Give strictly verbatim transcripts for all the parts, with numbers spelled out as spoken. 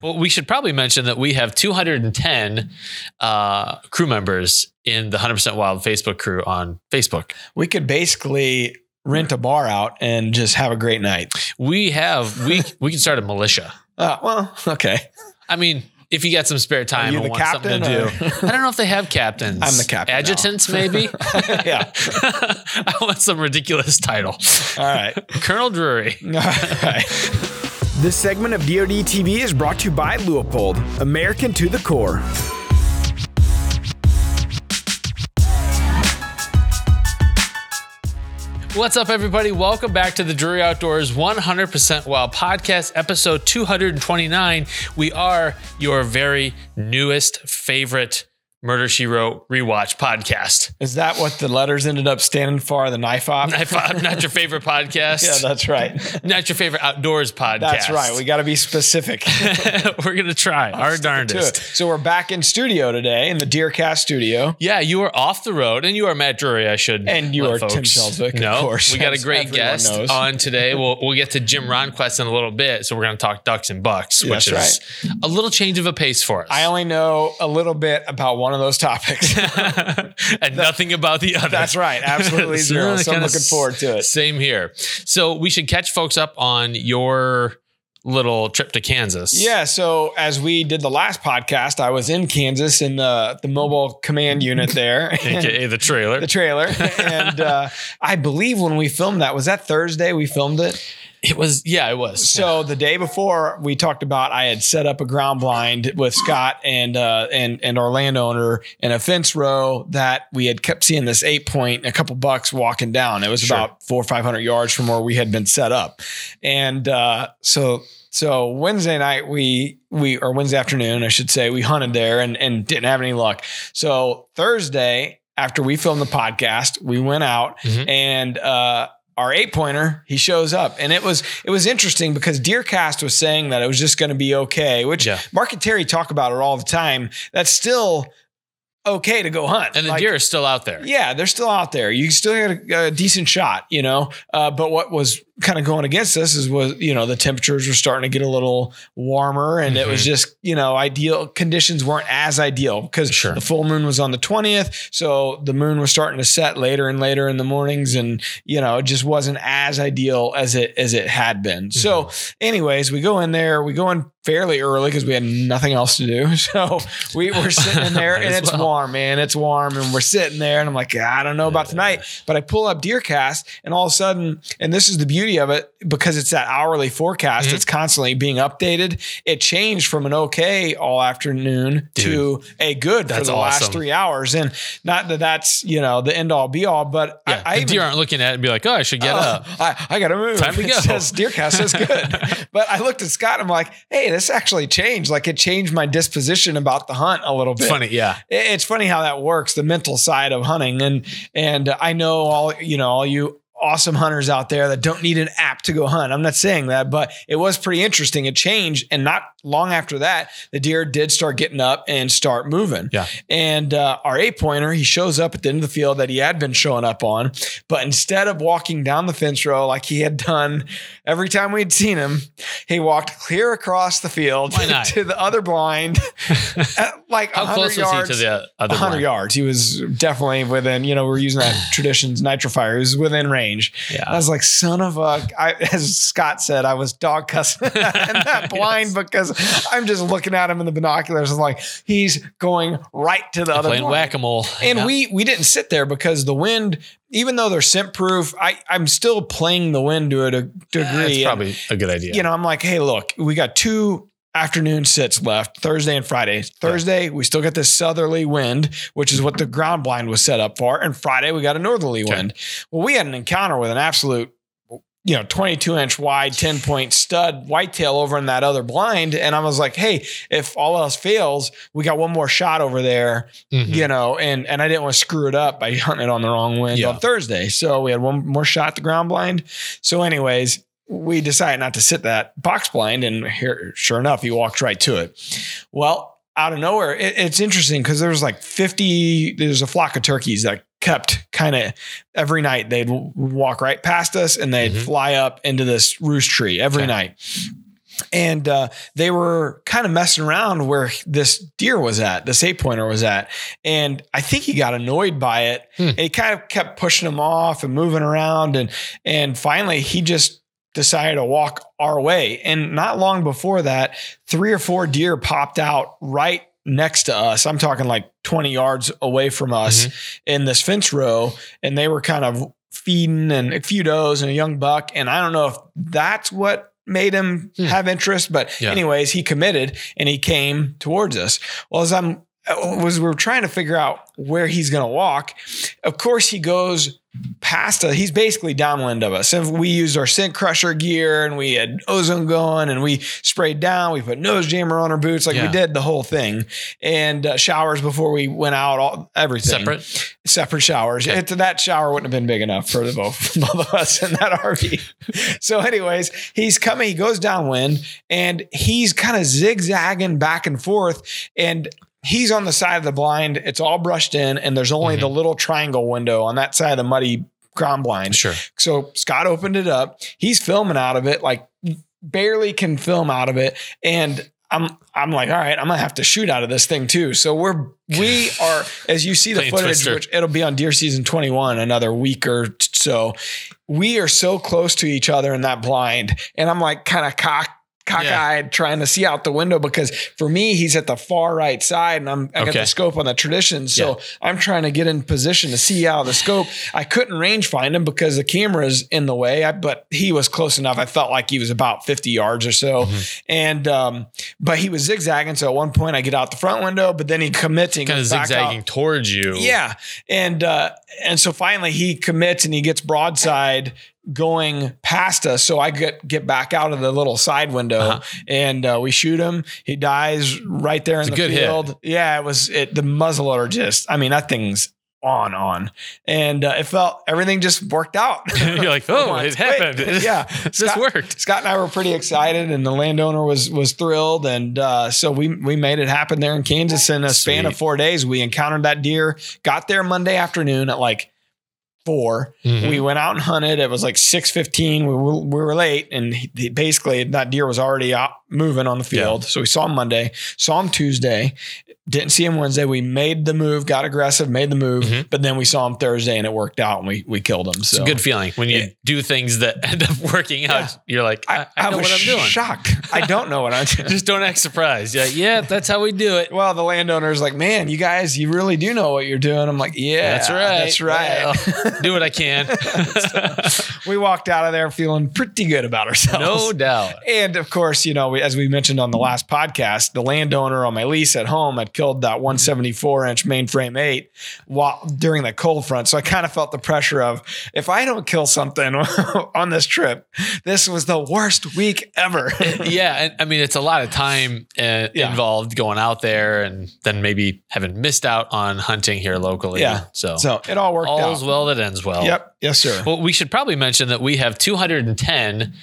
Well, we should probably mention that we have two hundred ten uh, crew members in the one hundred percent Wild Facebook crew on Facebook. We could basically rent a bar out and just have a great night. We have, we we can start a militia. Uh, well, okay. I mean, if you got some spare time and want something to or? do. I don't know if they have captains. I'm the captain. Adjutants, now. Maybe? Yeah. I want some ridiculous title. All right. Colonel Drury. All right. This segment of D O D T V is brought to you by Leupold, American to the core. What's up, everybody? Welcome back to the Drury Outdoors one hundred percent Wild Podcast, episode two hundred twenty-nine. We are your very newest favorite Murder, She Wrote rewatch podcast. Is that what the letters ended up standing for? The knife op? Knife op, not your favorite podcast. Yeah, that's right. Not your favorite outdoors podcast. That's right. We got to be specific. We're going to try I'll our darndest. So we're back in studio today in the DeerCast studio. Yeah, you are off the road and you are Matt Drury, I should. And you are folks. Tim Sheldwick, no, of course. We got a great guest knows. on today. We'll, we'll get to Jim Ronquest in a little bit. So we're going to talk ducks and bucks, yeah, which is right. a little change of a pace for us. I only know a little bit about one of those topics. And the, nothing about the other. That's right. Absolutely zero. So I'm looking forward to it. Same here. So we should catch folks up on your little trip to Kansas. Yeah. So as we did the last podcast, I was in Kansas in the, the mobile command unit there. A K A the trailer. The trailer. And uh, I believe when we filmed that, was that Thursday we filmed it? It was, yeah, it was. So yeah. The day before we talked about, I had set up a ground blind with Scott and, uh, and, and our landowner in a fence row that we had kept seeing this eight point, a couple bucks walking down. It was sure. about four or five hundred yards from where we had been set up. And, uh, so, so Wednesday night we, we, or Wednesday afternoon, I should say, we hunted there and, and didn't have any luck. So Thursday after we filmed the podcast, we went out mm-hmm. and, uh, our eight pointer, he shows up. And it was it was interesting because DeerCast was saying that it was just going to be okay, which yeah. Mark and Terry talk about it all the time. That's still okay to go hunt. And the like, deer are still out there. Yeah, they're still out there. You still get a, a decent shot, you know. Uh, but what was kind of going against us is was, you know, the temperatures were starting to get a little warmer and mm-hmm. it was just, you know, ideal conditions weren't as ideal because sure. the full moon was on the twentieth. So the moon was starting to set later and later in the mornings and, you know, it just wasn't as ideal as it, as it had been. Mm-hmm. So anyways, we go in there, we go in fairly early because we had nothing else to do. So we were sitting in there and it's well. warm, man. It's warm. And we're sitting there and I'm like, I don't know about tonight, but I pull up DeerCast and all of a sudden, and this is the beauty of it because it's that hourly forecast. Mm-hmm. It's constantly being updated. It changed from an okay all afternoon Dude, to a good for the awesome. last three hours. And not that that's, you know, the end all be all, but yeah, I, I the even, deer aren't looking at it and be like, oh, I should get uh, up. I, I got to move. Time to go. It says DeerCast says good. But I looked at Scott. I'm like, hey, this actually changed. Like it changed my disposition about the hunt a little bit. Funny, yeah. It, it's funny how that works. The mental side of hunting, and and I know all you know all you. awesome hunters out there that don't need an app to go hunt. I'm not saying that, but it was pretty interesting. It changed. And not long after that, the deer did start getting up and start moving. Yeah. And uh, our eight pointer, he shows up at the end of the field that he had been showing up on, but instead of walking down the fence row, like he had done every time we'd seen him, he walked clear across the field to the other blind, like How close yards, was he to the other one hundred blind? yards. He was definitely within, you know, we're using that Traditions nitrifier. He was within range. Yeah. I was like, son of a, I, as Scott said, I was dog cussing in that blind yes. because I'm just looking at him in the binoculars and like, he's going right to the I'm other playing blind. Whack-a-mole. And yeah. we, we didn't sit there because the wind, even though they're scent proof, I, I'm still playing the wind to a degree. That's probably and, a good idea. You know, I'm like, hey, look, we got two afternoon sits left, Thursday and Friday. Thursday, yeah. we still got this southerly wind, which is what the ground blind was set up for. And Friday, we got a northerly okay. wind. Well, we had an encounter with an absolute, you know, twenty-two inch wide, ten point stud whitetail over in that other blind. And I was like, hey, if all else fails, we got one more shot over there, mm-hmm. you know, and, and I didn't want to screw it up by hunting it on the wrong wind yeah. on Thursday. So we had one more shot at the ground blind. So anyways, we decided not to sit that box blind, and here, sure enough, he walked right to it. Well, out of nowhere, it, it's interesting because there was like fifty, there's a flock of turkeys that kept kind of every night. They'd walk right past us and they'd mm-hmm. fly up into this roost tree every okay. night. And uh, they were kind of messing around where this deer was at, this eight pointer was at. And I think he got annoyed by it. Hmm. And he kind of kept pushing him off and moving around. And, and finally he just decided to walk our way. And not long before that, three or four deer popped out right next to us. I'm talking like twenty yards away from us mm-hmm. in this fence row. And they were kind of feeding, and a few does and a young buck. And I don't know if that's what made him hmm. have interest, but yeah. anyways, he committed and he came towards us. Well, as I'm, was we're trying to figure out where he's going to walk. Of course he goes past us. He's basically downwind of us. And we used our scent crusher gear and we had ozone going and we sprayed down, we put nose jammer on our boots. Like yeah. we did the whole thing, and uh, showers before we went out, all everything separate, separate showers. Okay. It, that shower wouldn't have been big enough for the both, both of us in that R V. So anyways, he's coming, he goes downwind and he's kind of zigzagging back and forth, and he's on the side of the blind. It's all brushed in, and there's only mm-hmm. the little triangle window on that side of the muddy ground blind. Sure. So Scott opened it up. He's filming out of it, like barely can film out of it. And I'm, I'm like, all right, I'm gonna have to shoot out of this thing too. So we're, we are, as you see the footage, Twister. Which it'll be on Deer Season twenty-one, another week or so. We are so close to each other in that blind. And I'm like kind of cocked. cockeyed yeah. trying to see out the window, because for me, he's at the far right side and I'm, I okay. got the scope on the Traditions. So yeah. I'm trying to get in position to see out of the scope. I couldn't range find him because the camera's in the way, I, but he was close enough. I felt like he was about fifty yards or so. Mm-hmm. And, um, but he was zigzagging. So at one point I get out the front window, but then he commits and kind of zigzagging out towards you. Yeah. And, uh, and so finally he commits and he gets broadside going past us. So I get, get back out of the little side window uh-huh. and uh, we shoot him. He dies right there it's in the good field. Hit. Yeah, it was it, the muzzleloader just, I mean, that thing's on, on. And uh, it felt, everything just worked out. You're like, oh, it happened. Wait. Yeah. This worked. Scott and I were pretty excited and the landowner was, was thrilled. And uh, so we, we made it happen there in Kansas in a Sweet. span of four days. We encountered that deer, got there Monday afternoon at like four. Mm-hmm. We went out and hunted. It was like six fifteen. We, we, we were late, and he, basically that deer was already out moving on the field. Yeah. So we saw him Monday, saw him Tuesday, didn't see him Wednesday. We made the move, got aggressive, made the move, mm-hmm. but then we saw him Thursday and it worked out, and we, we killed him. So it's a good feeling when you yeah. do things that end up working out. Yeah. You're like, I, I, I know I was what I'm doing. Shocked. I don't know what I'm doing. Just don't act surprised. You're like, yeah, that's how we do it. Well, the landowner's like, man, you guys, you really do know what you're doing. I'm like, yeah, that's right. That's right. Well, do what I can. So we walked out of there feeling pretty good about ourselves. No doubt. And of course, you know, we, as we mentioned on the last podcast, the landowner on my lease at home, I'd killed that one seventy-four inch mainframe eight while during the cold front. So I kind of felt the pressure of, if I don't kill something on this trip, this was the worst week ever. Yeah. I mean, it's a lot of time uh, yeah. involved going out there and then maybe having missed out on hunting here locally. Yeah. So, so it all worked all out. All's well that ends well. Yep. Yes, sir. Well, we should probably mention that we have two hundred ten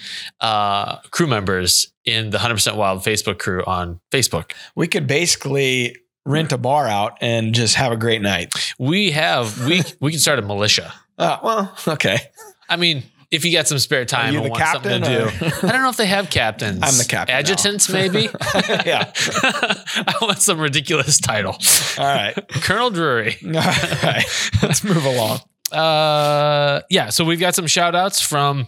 uh, crew members in the one hundred percent Wild Facebook crew on Facebook. We could basically rent a bar out and just have a great night. We have, we we can start a militia. Uh, well, okay. I mean, if you got some spare time and want something to or? do. I don't know if they have captains. I'm the captain. Adjutants, now. Maybe? Yeah. I want some ridiculous title. All right. Colonel Drury. All right. Let's move along. Uh, yeah. So we've got some shout outs from,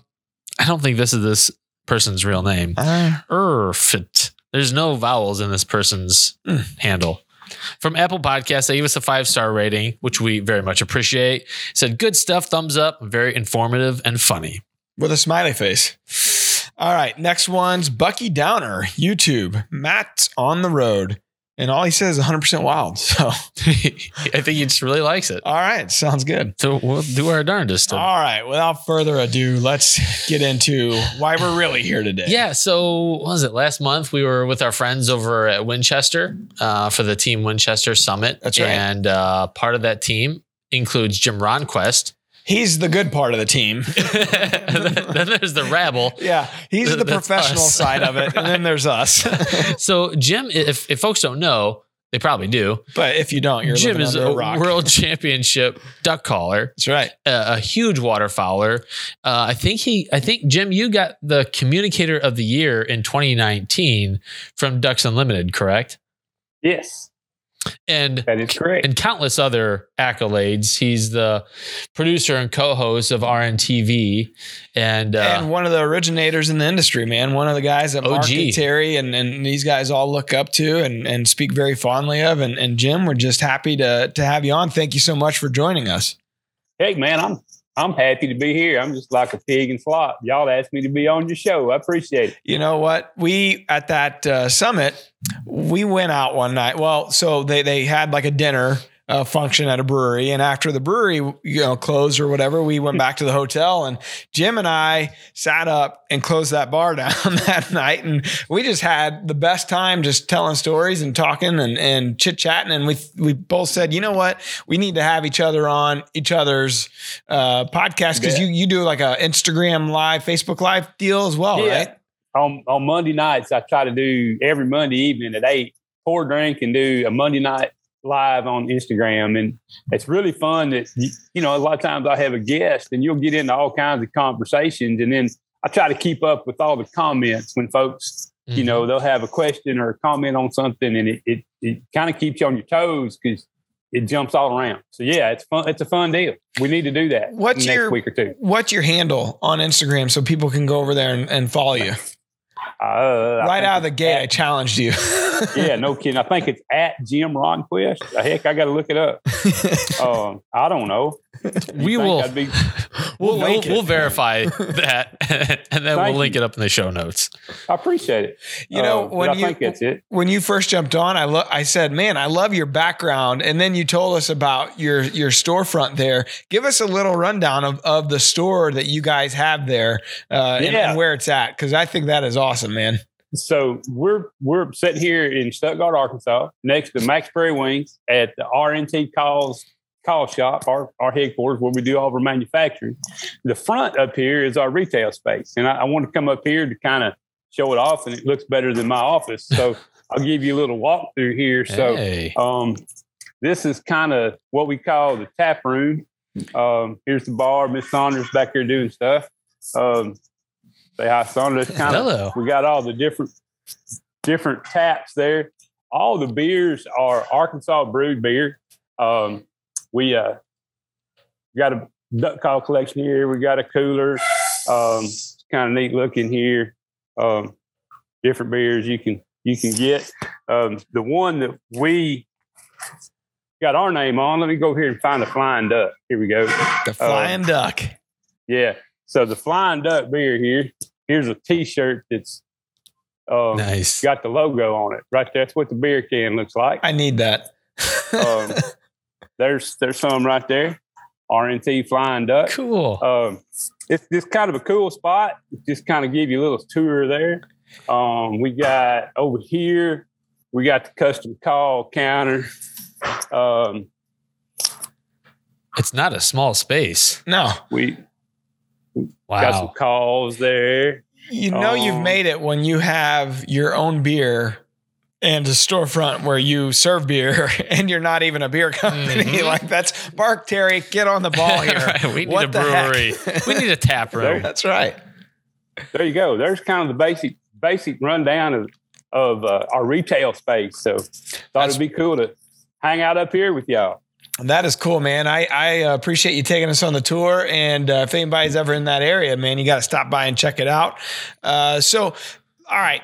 I don't think this is this person's real name. Uh, Erfit. There's no vowels in this person's mm. handle. From Apple Podcasts, they gave us a five-star rating, which we very much appreciate. It said, good stuff, thumbs up, very informative and funny. With a smiley face. All right, next one's Bucky Downer, YouTube. Matt's on the road. And all he says is one hundred percent wild. So I think he just really likes it. All right. Sounds good. So we'll do our darndest. All right. Without further ado, let's get into why we're really here today. Yeah. So what was it? Last month we were with our friends over at Winchester uh, for the Team Winchester Summit. That's right. And uh, part of that team includes Jim Ronquest. He's the good part of the team. Then there's the rabble. Yeah. He's the That's professional us. Side of it. Right. And then there's us. So Jim, if, if folks don't know, They probably do. But if you don't, you're Jim is a, a rock. World championship duck caller. That's right. Uh, a huge waterfowler. Uh, I think he, I think Jim, you got the communicator of the year in twenty nineteen from Ducks Unlimited, correct? Yes. And that is correct. And countless other accolades. He's the producer and co-host of R N T V, and uh, and one of the originators in the industry. Man, one of the guys that O G. Mark and Terry and, and these guys all look up to and, and speak very fondly of. And, and Jim, we're just happy to to have you on. Thank you so much for joining us. Hey, man, I'm. I'm happy to be here. I'm just like a pig in slop. Y'all asked me to be on your show. I appreciate it. You know what? We, at that uh, summit, we went out one night. Well, so they, they had like a dinner uh, function at a brewery. And after the brewery, you know, closed or whatever, we went back to the hotel. And Jim and I sat up and closed that bar down that night. And we just had the best time just telling stories and talking and, and chit-chatting. And we we both said, you know what? We need to have each other on each other's uh, podcast, because yeah. you you do like a Instagram Live, Facebook Live deal as well, yeah. right? On, on Monday nights, I try to do every Monday evening at eight, pour drink and do a Monday night live on Instagram. And it's really fun that, you know, a lot of times I have a guest and you'll get into all kinds of conversations. And then I try to keep up with all the comments when folks, mm-hmm. you know, they'll have a question or a comment on something, and it, it, it kind of keeps you on your toes because it jumps all around. So yeah, it's fun. It's a fun deal. We need to do that. What's next your, week or two. What's your handle on Instagram so people can go over there and, and follow you? Uh, right out of the gate, at, I challenged you. Yeah, no kidding. I think it's at Jim Ronquest. Heck, I got to look it up. um, I don't know. We will. Be, we'll we'll, we'll verify that, and then Thank we'll link you. It up in the show notes. I appreciate it. You know, uh, when I you think that's it. When you first jumped on, I lo- I said, "Man, I love your background," and then you told us about your your storefront there. Give us a little rundown of, of the store that you guys have there, uh, yeah. and, and where it's at, because I think that is awesome, man. So we're we're sitting here in Stuttgart, Arkansas, next to Maxbury Wings at the R N T Calls Call Shop, our, our headquarters, where we do all of our manufacturing. The front up here is our retail space, and I, I want to come up here to kind of show it off, and it looks better than my office. So I'll give you a little walkthrough here. So hey. um, this is kind of what we call the tap room. Um, here's the bar. Miss Saunders back here doing stuff. Um, Say hi, Saunders. Kind of, we got all the different different taps there. All the beers are Arkansas brewed beer. Um, we uh, got a duck call collection here. We got a cooler. Um, it's kind of neat looking here. Um, different beers you can you can get. Um, the one that we got our name on. Let me go here and find the Flying Duck. Here we go. The Flying um, Duck. Yeah. So the Flying Duck beer here, here's a T-shirt that's um, nice. Got the logo on it right there. That's what the beer can looks like. I need that. um, there's there's some right there. R N T Flying Duck. Cool. Um, it's just kind of a cool spot. Just kind of give you a little tour there. Um, we got over here, we got the custom call counter. Um, it's not a small space. No. We... Wow. Got some calls there. You know um, you've made it when you have your own beer and a storefront where you serve beer and you're not even a beer company. Mm-hmm. Like that's Mark, Terry, get on the ball here. Right. We need what a brewery. We need a tap room. There, that's right. There you go. There's kind of the basic basic rundown of, of uh, our retail space. So thought that's, it'd be cool to hang out up here with y'all. That is cool, man. I, I appreciate you taking us on the tour. And uh, if anybody's ever in that area, man, you got to stop by and check it out. Uh, so, all right,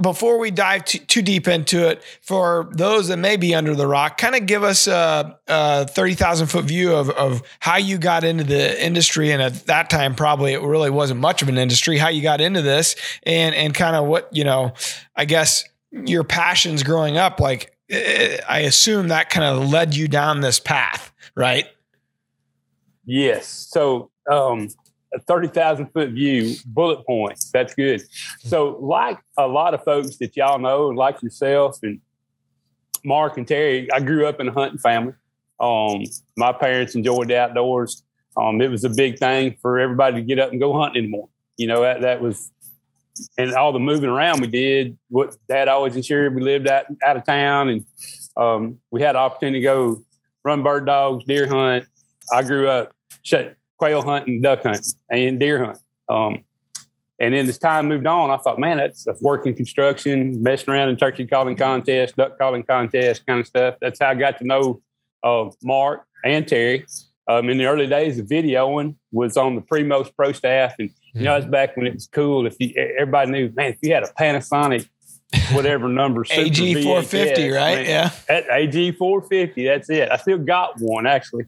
before we dive too, too deep into it, for those that may be under the rock, kind of give us a, a thirty thousand foot view of, of how you got into the industry. And at that time, probably it really wasn't much of an industry, how you got into this and, and kind of what, you know, I guess your passions growing up, like, I assume that kind of led you down this path, right? Yes. So um, a thirty thousand foot view, bullet points. That's good. So like a lot of folks that y'all know, like yourself and Mark and Terry, I grew up in a hunting family. Um, my parents enjoyed the outdoors. Um, it was a big thing for everybody to get up and go hunting anymore. You know, that, that was and all the moving around we did, what Dad always ensured, we lived out, out of town, and um, we had the opportunity to go run bird dogs, deer hunt. I grew up quail hunting, duck hunting, and deer hunting. Um, and then as time moved on, I thought, man, that's, that's working construction, messing around in turkey calling contests, duck calling contests, kind of stuff. That's how I got to know uh, Mark and Terry. Um, in the early days, the videoing was on the Primos pro staff. And, you know, it's back when it was cool. If you, everybody knew, man, if you had a Panasonic, whatever number. A G four fifty, right? Man, yeah. That A G four fifty, that's it. I still got one, actually.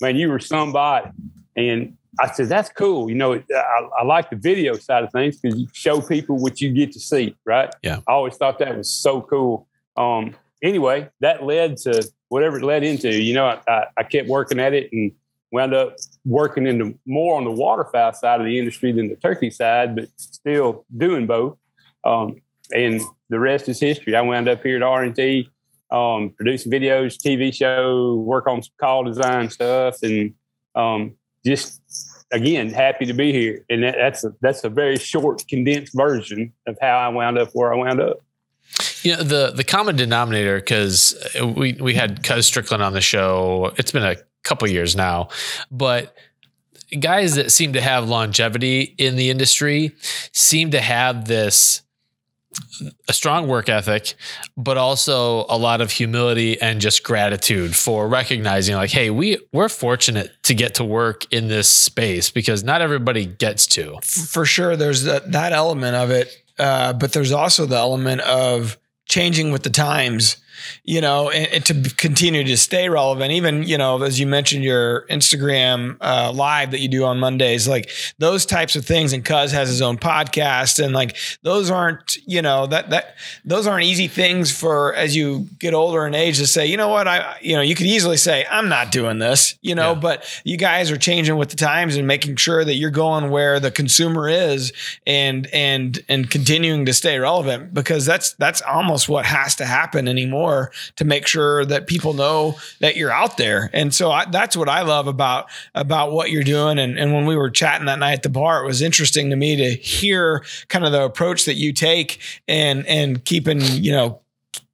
Man, you were somebody. And I said, that's cool. You know, I, I like the video side of things because you show people what you get to see, right? Yeah. I always thought that was so cool. Um, anyway, that led to whatever it led into. You know, I, I, I kept working at it and wound up working into more on the waterfowl side of the industry than the turkey side, but still doing both. Um, and the rest is history. I wound up here at R and T, um, producing videos, T V show, work on some call design stuff, and um, just, again, happy to be here. And that, that's a, that's a very short, condensed version of how I wound up where I wound up. You know, the, the common denominator, because we, we had Coach Strickland on the show. It's been a couple years now, but guys that seem to have longevity in the industry seem to have this, a strong work ethic, but also a lot of humility and just gratitude for recognizing like, hey, we, we're fortunate to get to work in this space because not everybody gets to. For sure. There's that, that element of it. Uh, but there's also the element of changing with the times, you know, and, and to continue to stay relevant. Even, you know, as you mentioned, your Instagram uh, live that you do on Mondays, like those types of things. And Cuz has his own podcast, and like those aren't, you know, that that those aren't easy things for as you get older in age to say, you know what, I, you know, you could easily say I'm not doing this, you know, yeah. But you guys are changing with the times and making sure that you're going where the consumer is, and and and continuing to stay relevant, because that's that's almost what has to happen anymore, to make sure that people know that you're out there. And so I, that's what I love about, about what you're doing. And, and when we were chatting that night at the bar, it was interesting to me to hear kind of the approach that you take and, and keeping, you know,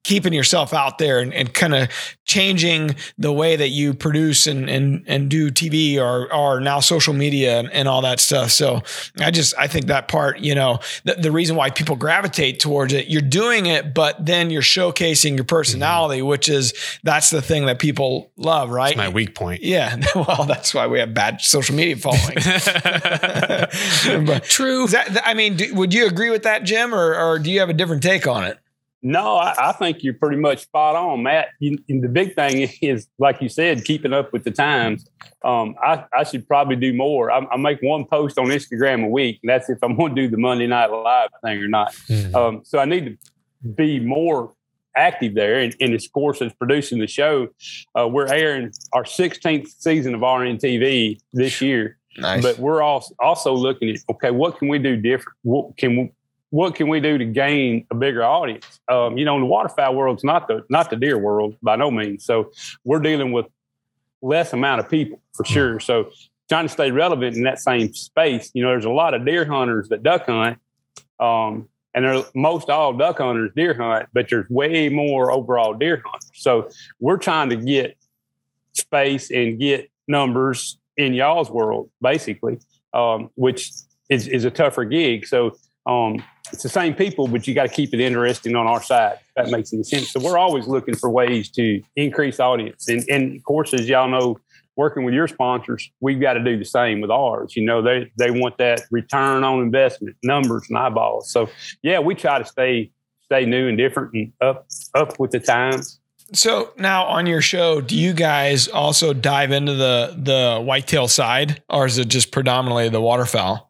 keeping yourself out there and, and kind of changing the way that you produce and, and, and do T V or, or now social media and, and all that stuff. So I just, I think that part, you know, the, the reason why people gravitate towards it, you're doing it, but then you're showcasing your personality, mm-hmm. which is, that's the thing that people love, right? That's my weak point. Yeah. Well, that's why we have bad social media following. But true. That, I mean, do, would you agree with that, Jim, or, or do you have a different take on it? No, I, I think you're pretty much spot on, Matt. You, and the big thing is, like you said, keeping up with the times. Um, I, I should probably do more. I, I make one post on Instagram a week, and that's if I'm going to do the Monday Night Live thing or not. Mm-hmm. Um, so I need to be more active there. And, and of course, as producing the show, uh, we're airing our sixteenth season of R N T V this year. Nice. But we're also looking at, okay, what can we do different? What can we What can we do to gain a bigger audience? Um, you know, in the waterfowl world, it's not the not the deer world by no means. So we're dealing with less amount of people for sure. So trying to stay relevant in that same space. You know, there's a lot of deer hunters that duck hunt, um, and they're most all duck hunters deer hunt, but there's way more overall deer hunters. So we're trying to get space and get numbers in y'all's world, basically, um, which is, is a tougher gig. So um, it's the same people, but you got to keep it interesting on our side. That makes any sense. So we're always looking for ways to increase audience. And, and of course, as y'all know, working with your sponsors, we've got to do the same with ours. You know, they, they want that return on investment, numbers and eyeballs. So yeah, we try to stay, stay new and different and up, up with the times. So now on your show, do you guys also dive into the, the whitetail side, or is it just predominantly the waterfowl?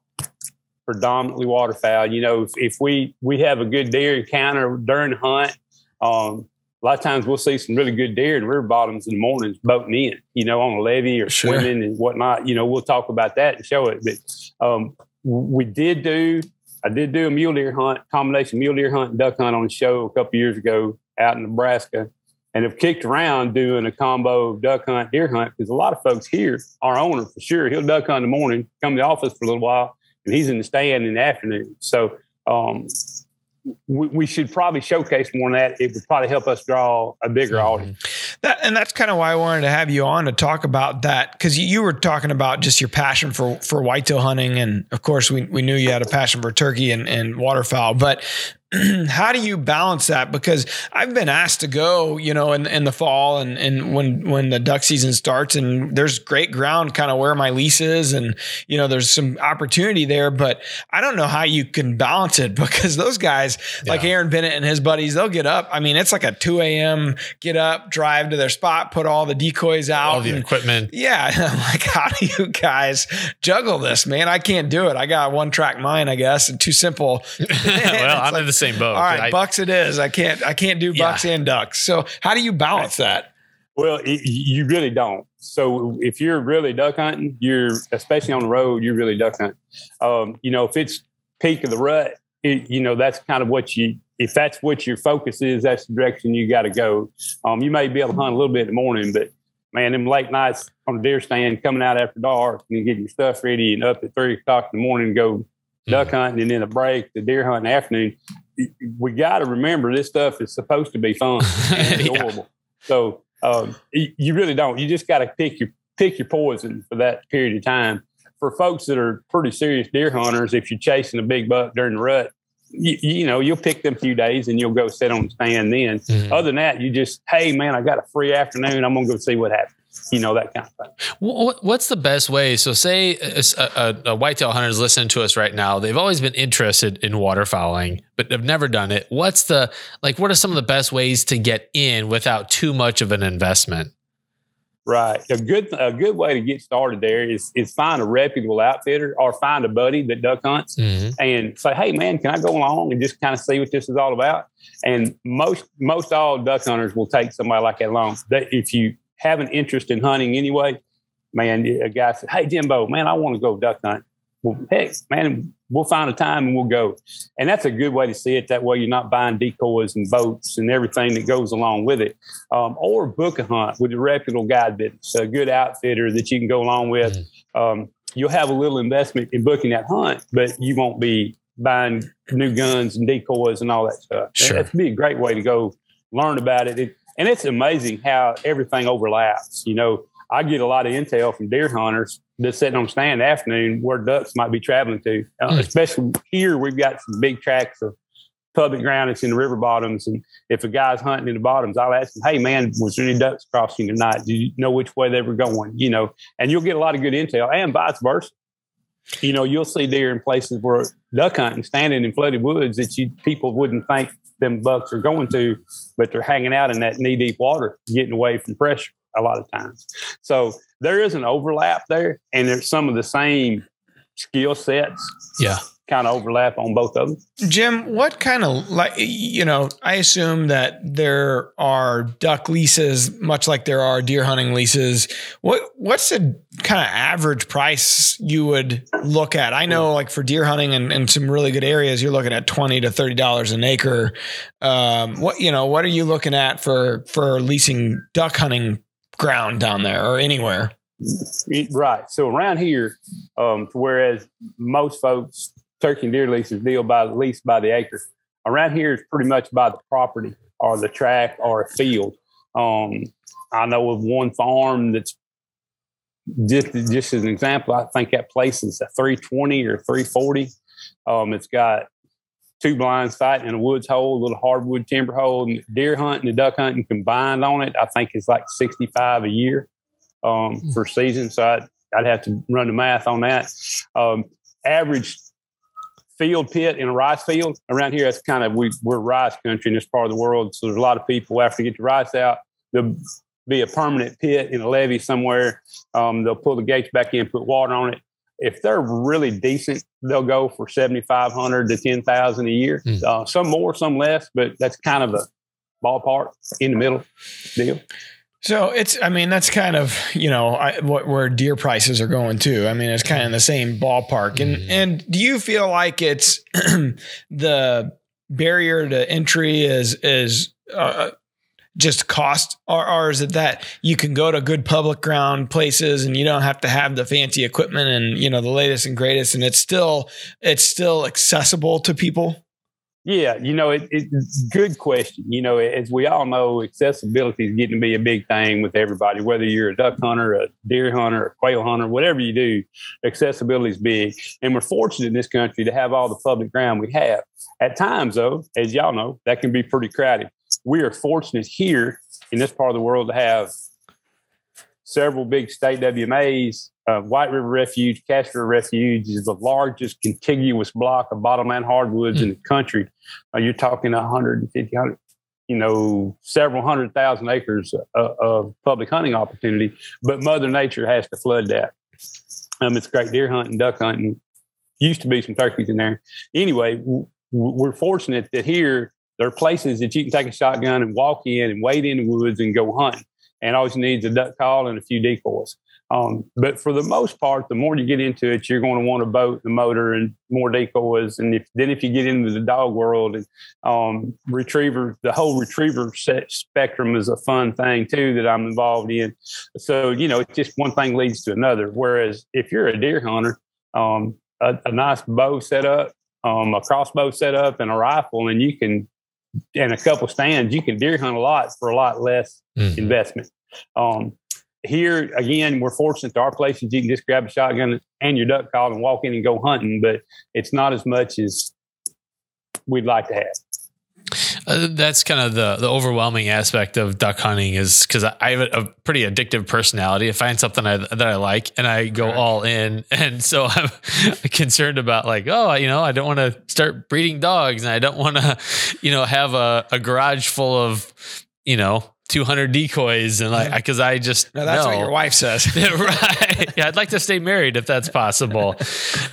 Predominantly waterfowl. You know, if, if we, we have a good deer encounter during the hunt, um, a lot of times we'll see some really good deer in river bottoms in the mornings boating in, you know, on a levee or sure. swimming and whatnot. You know, we'll talk about that and show it. But um, we did do, I did do a mule deer hunt, combination mule deer hunt and duck hunt on the show a couple years ago out in Nebraska, and have kicked around doing a combo of duck hunt, deer hunt, because a lot of folks here, our owner for sure, he'll duck hunt in the morning, come to the office for a little while, and he's in the stand in the afternoon. So um, we, we should probably showcase more of that. It would probably help us draw a bigger mm-hmm. audience. That, and that's kind of why I wanted to have you on to talk about that. Cause you were talking about just your passion for, for whitetail hunting. And of course we, we knew you had a passion for turkey and, and waterfowl, but how do you balance that? Because I've been asked to go, you know, in, in the fall and, and when, when the duck season starts and there's great ground kind of where my lease is and, you know, there's some opportunity there, but I don't know how you can balance it because those guys yeah. like Aaron Bennett and his buddies, they'll get up. I mean, it's like a two a.m. get up, drive to their spot, put all the decoys out. All the and, equipment. Yeah. And I'm like, how do you guys juggle this, man? I can't do it. I got one track mind, I guess, and too simple. Well, I'm like, in the same boat. All right. I, bucks it is. I can't, I can't do bucks yeah. and ducks. So how do you balance that? Well, it, you really don't. So if you're really duck hunting, you're, especially on the road, you're really duck hunting. Um, you know, if it's peak of the rut, it, you know, that's kind of what you, if that's what your focus is, that's the direction you got to go. Um, you may be able to hunt a little bit in the morning, but man, them late nights on the deer stand coming out after dark and you get your stuff ready and up at three o'clock in the morning and go mm. duck hunting and then a break, the deer hunt in the afternoon. We got to remember this stuff is supposed to be fun and enjoyable. yeah. So um, you really don't. You just got to pick your pick your poison for that period of time. For folks that are pretty serious deer hunters, if you're chasing a big buck during the rut, you, you know, you'll pick them a few days and you'll go sit on the stand then. Mm. Other than that, you just, hey, man, I got a free afternoon. I'm going to go see what happens. You know, that kind of thing. What's the best way? So say a, a, a whitetail hunter is listening to us right now. They've always been interested in waterfowling, but they've never done it. What's the, like, what are some of the best ways to get in without too much of an investment? Right. A good, a good way to get started there is, is find a reputable outfitter or find a buddy that duck hunts mm-hmm. and say, hey man, can I go along and just kind of see what this is all about? And most, most all duck hunters will take somebody like that along. That if you have an interest in hunting anyway, man, a guy said, hey, Jimbo, man, I want to go duck hunt. Well, heck, man, we'll find a time and we'll go. And that's a good way to see it. That way you're not buying decoys and boats and everything that goes along with it. Um, or book a hunt with a reputable guide business, a good outfitter that you can go along with. Um, you'll have a little investment in booking that hunt, but you won't be buying new guns and decoys and all that stuff. Sure. That'd be a great way to go learn about it. it And it's amazing how everything overlaps. You know, I get a lot of intel from deer hunters that's sitting on stand in the afternoon where ducks might be traveling to, uh, mm. especially here. We've got some big tracts of public ground that's in the river bottoms. And if a guy's hunting in the bottoms, I'll ask him, hey man, was there any ducks crossing tonight? Do you know which way they were going? You know, and you'll get a lot of good intel and vice versa. You know, you'll see deer in places where duck hunting, standing in flooded woods that you people wouldn't think them bucks are going to, but they're hanging out in that knee-deep water, getting away from pressure a lot of times. So there is an overlap there, and there's some of the same skill sets. Yeah. Kind of overlap on both of them. Jim, what kind of, like, you know, I assume that there are duck leases, much like there are deer hunting leases. What What's the kind of average price you would look at? I know, like, for deer hunting and, and some really good areas, you're looking at twenty to thirty dollars an acre. Um, what, you know, what are you looking at for, for leasing duck hunting ground down there or anywhere? Right. So around here, um, whereas most folks, turkey and deer leases deal by lease by the acre. Around here is pretty much by the property or the tract or a field. Um, I know of one farm that's just, just as an example, I think that place is a three twenty or three forty. Um, it's got two blind sight and a woods hole, a little hardwood timber hole, and deer hunting and duck hunting combined on it. I think it's like sixty-five a year um, for season. So I'd, I'd have to run the math on that. Um, average field pit in a rice field around here. That's kind of, we, we're rice country in this part of the world. So there's a lot of people after you get the rice out, there'll be a permanent pit in a levee somewhere. Um, they'll pull the gates back in, put water on it. If they're really decent, they'll go for seventy-five hundred to ten thousand a year. Mm. Uh, some more, some less, but that's kind of a ballpark in the middle deal. So it's, I mean, that's kind of, you know, I, what, where deer prices are going to. I mean, it's kind of in the same ballpark. And, mm. and do you feel like it's the barrier to entry is, is, uh, just cost ours at that. You can go to good public ground places and you don't have to have the fancy equipment and, you know, the latest and greatest. And it's still, it's still accessible to people. Yeah. You know, it, it's good question. You know, as we all know, accessibility is getting to be a big thing with everybody, whether you're a duck hunter, a deer hunter, a quail hunter, whatever you do, accessibility is big. And we're fortunate in this country to have all the public ground we have. At times, though, as y'all know, that can be pretty crowded. We are fortunate here in this part of the world to have several big state W M As. Uh, White River Refuge, Castor Refuge is the largest contiguous block of bottomland hardwoods mm. in the country. Uh, you're talking one hundred fifty, one hundred, you know, several hundred thousand acres of, of public hunting opportunity. But Mother Nature has to flood that. Um, it's great deer hunting, duck hunting. Used to be some turkeys in there. Anyway, w- we're fortunate that here there are places that you can take a shotgun and walk in and wade in the woods and go hunt. And all you need is a duck call and a few decoys. Um, but for the most part, the more you get into it, you're going to want a boat, a motor, and more decoys. And if, then if you get into the dog world, and um, retriever, the whole retriever set spectrum is a fun thing, too, that I'm involved in. So, you know, it's just one thing leads to another. Whereas if you're a deer hunter, um, a, a nice bow set up, um, a crossbow set up, and a rifle, and you can, and a couple stands, you can deer hunt a lot for a lot less mm. investment. Um, Here, again, we're fortunate there are places you can just grab a shotgun and your duck call and walk in and go hunting, but it's not as much as we'd like to have. Uh, that's kind of the, the overwhelming aspect of duck hunting is because I, I have a, a pretty addictive personality. I find something I, that I like and I go right. all in. And so I'm concerned about like, oh, you know, I don't want to start breeding dogs and I don't want to, you know, have a, a garage full of, you know, two hundred decoys and like, because I just no, that's know. What your wife says. Right. Yeah, I'd like to stay married if that's possible.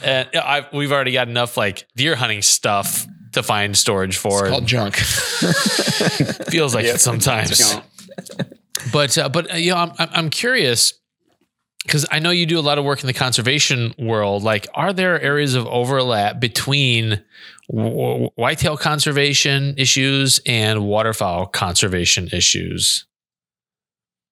And I, we've already got enough like deer hunting stuff to find storage for. It's called junk. Feels like yep, it sometimes. But, uh, but uh, you know, I'm, I'm curious because I know you do a lot of work in the conservation world. Like, are there areas of overlap between whitetail conservation issues and waterfowl conservation issues?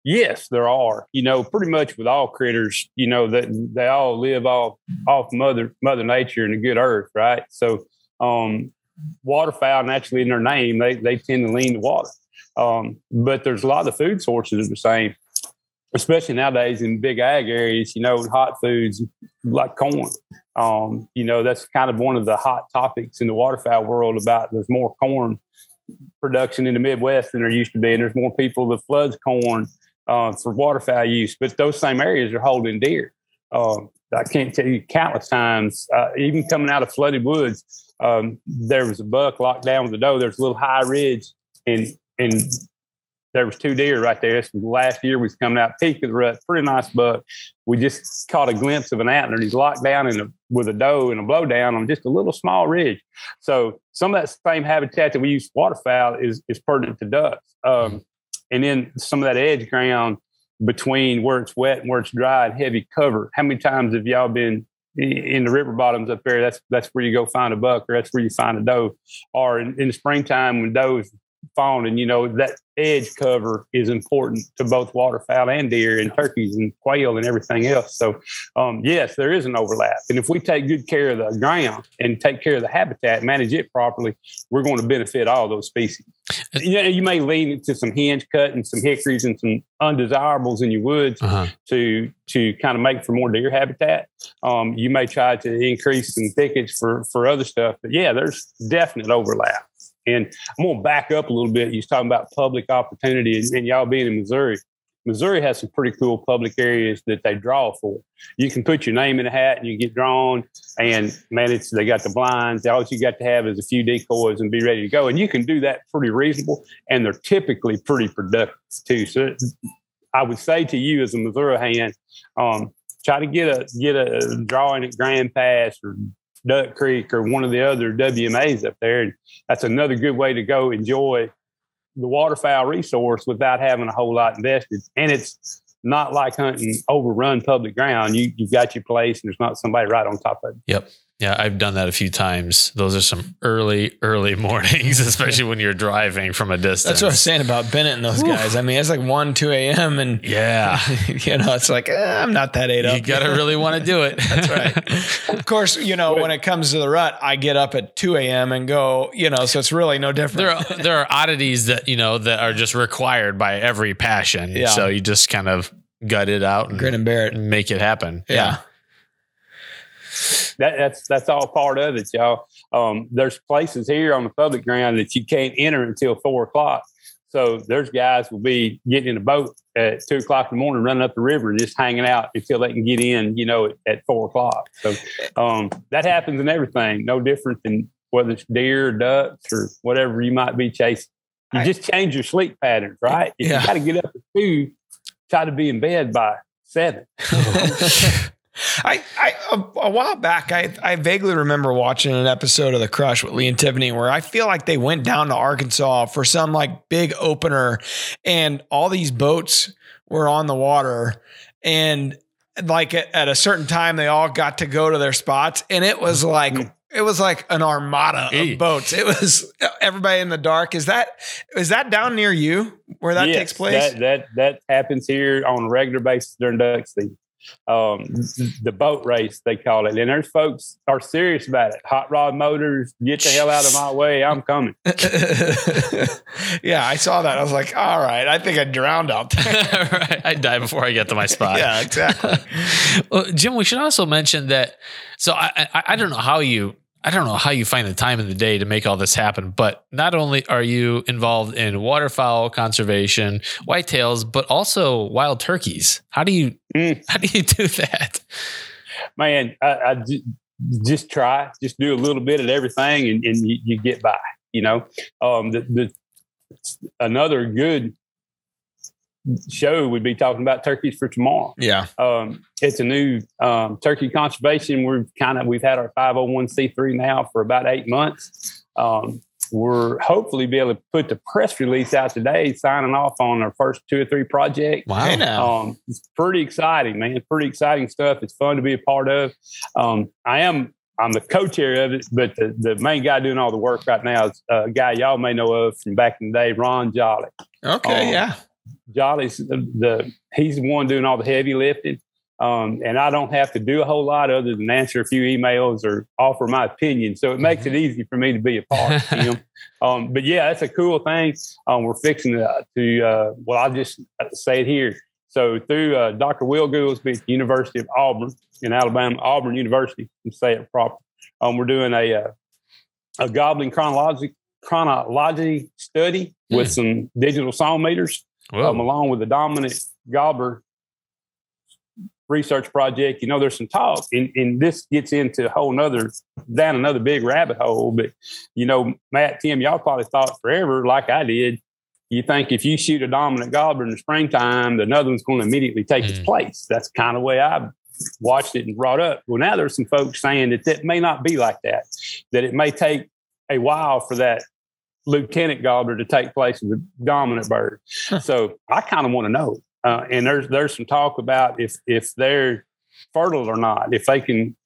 Yes, there are. You know, pretty much with all critters, you know, that they, they all live off off mother mother nature and the good earth, right? So, um, waterfowl naturally in their name, they they tend to lean to water. Um, but there's a lot of food sources that are the same, especially nowadays in big ag areas. You know, hot foods like corn. Um, you know, that's kind of one of the hot topics in the waterfowl world about there's more corn production in the Midwest than there used to be. And there's more people that floods corn uh, for waterfowl use. But those same areas are holding deer. Um, I can't tell you countless times, uh, even coming out of flooded woods, um, there was a buck locked down with a doe. There's a little high ridge and and there was two deer right there. This was last year. We was coming out peak of the rut, pretty nice buck. We just caught a glimpse of an antler. He's locked down in a, with a doe and a blow down on just a little small ridge. So some of that same habitat that we use waterfowl is is pertinent to ducks. Um, and then some of that edge ground between where it's wet and where it's dry and heavy cover. How many times have y'all been in the river bottoms up there? That's that's where you go find a buck, or that's where you find a doe. Or in, in the springtime when does fawn, and you know that edge cover is important to both waterfowl and deer and turkeys and quail and everything else. So um yes, there is an overlap, and if we take good care of the ground and take care of the habitat, manage it properly, we're going to benefit all those species. You know, you may lean into some hinge cut and some hickories and some undesirables in your woods uh-huh. to to kind of make for more deer habitat. Um you may try to increase some thickets for for other stuff, but yeah, there's definite overlap. And I'm going to back up a little bit. You're talking about public opportunity and, and y'all being in Missouri. Missouri has some pretty cool public areas that they draw for. You can put your name in a hat and you get drawn, and man, it's, they got the blinds. All you got to have is a few decoys and be ready to go. And you can do that pretty reasonable, and they're typically pretty productive too. So I would say to you as a Missouri hand, um, try to get a, get a drawing at Grand Pass or Duck Creek or one of the other W M As up there. And that's another good way to go enjoy the waterfowl resource without having a whole lot invested. And it's not like hunting overrun public ground. You, you've got your place and there's not somebody right on top of it. Yep. Yeah, I've done that a few times. Those are some early, early mornings, especially when you're driving from a distance. That's what I was saying about Bennett and those Oof. guys. I mean, it's like one, two a.m. and yeah, you know, it's like, eh, I'm not that eight up. You got to really want to do it. That's right. Of course, you know, when it comes to the rut, I get up at two a.m. and go, you know, so it's really no different. There are, there are oddities that, you know, that are just required by every passion. Yeah. So you just kind of gut it out and grin and bear it and make it happen. Yeah. yeah. That, that's that's all part of it, y'all. Um, there's places here on the public ground that you can't enter until four o'clock. So there's guys will be getting in a boat at two o'clock in the morning, running up the river and just hanging out until they can get in, you know, at, at four o'clock. So um, that happens in everything. No different than whether it's deer or ducks or whatever you might be chasing. You I, just change your sleep patterns, right? If yeah. you got to get up at two, try to be in bed by seven. I, I a, a while back, I, I vaguely remember watching an episode of The Crush with Lee and Tiffany where I feel like they went down to Arkansas for some like big opener and all these boats were on the water, and like at, at a certain time, they all got to go to their spots, and it was like, mm. it was like an armada Eat. of boats. It was everybody in the dark. Is that, is that down near you where that yes, takes place? That, that, that happens here on a regular basis during duck season. Um, the boat race, they call it. And there's folks are serious about it. Hot rod motors, get the hell out of my way. I'm coming. Yeah, I saw that. I was like, all right, I think I drowned out there. Right. I die before I get to my spot. Yeah, exactly. Well, Jim, we should also mention that. So I, I, I don't know how you, I don't know how you find the time in the day to make all this happen, but not only are you involved in waterfowl conservation, whitetails, but also wild turkeys. How do you, mm. how do you do that? Man, I, I j- just try, just do a little bit of everything and, and you, you get by, you know. Um, the, the another good show would be talking about Turkeys for Tomorrow. Yeah. Um, it's a new um, turkey conservation. We're kind of, we've had our five oh one c three now for about eight months. Um, we're hopefully be able to put the press release out today, signing off on our first two or three projects. Wow. Um, it's pretty exciting, man. It's pretty exciting stuff. It's fun to be a part of. Um, I am, I'm the co-chair of it, but the, the main guy doing all the work right now is a guy y'all may know of from back in the day, Ron Jolly. Okay. Um, yeah. Jolly's the, the he's the one doing all the heavy lifting, um, and I don't have to do a whole lot other than answer a few emails or offer my opinion. So it makes it easy for me to be a part of him. Um, but yeah, that's a cool thing. Um, we're fixing to, to uh, well, I'll just say it here. So through uh, Doctor Will Goolsby at the University of Auburn in Alabama, Auburn University, to say it proper, um, we're doing a uh, a goblin chronology chronology study with some digital saw meters. Um, along with the dominant gobbler research project, you know, there's some talk, and, and this gets into a whole nother, down another big rabbit hole. But, you know, Matt, Tim, y'all probably thought forever, like I did, you think if you shoot a dominant gobbler in the springtime, another one's going to immediately take mm. its place. That's kind of the way I watched it and brought up. Well, now there's some folks saying that that may not be like that, that it may take a while for that lieutenant gobbler to take place as a dominant bird. So I kind of want to know. Uh, and there's there's some talk about if if they're fertile or not, if they can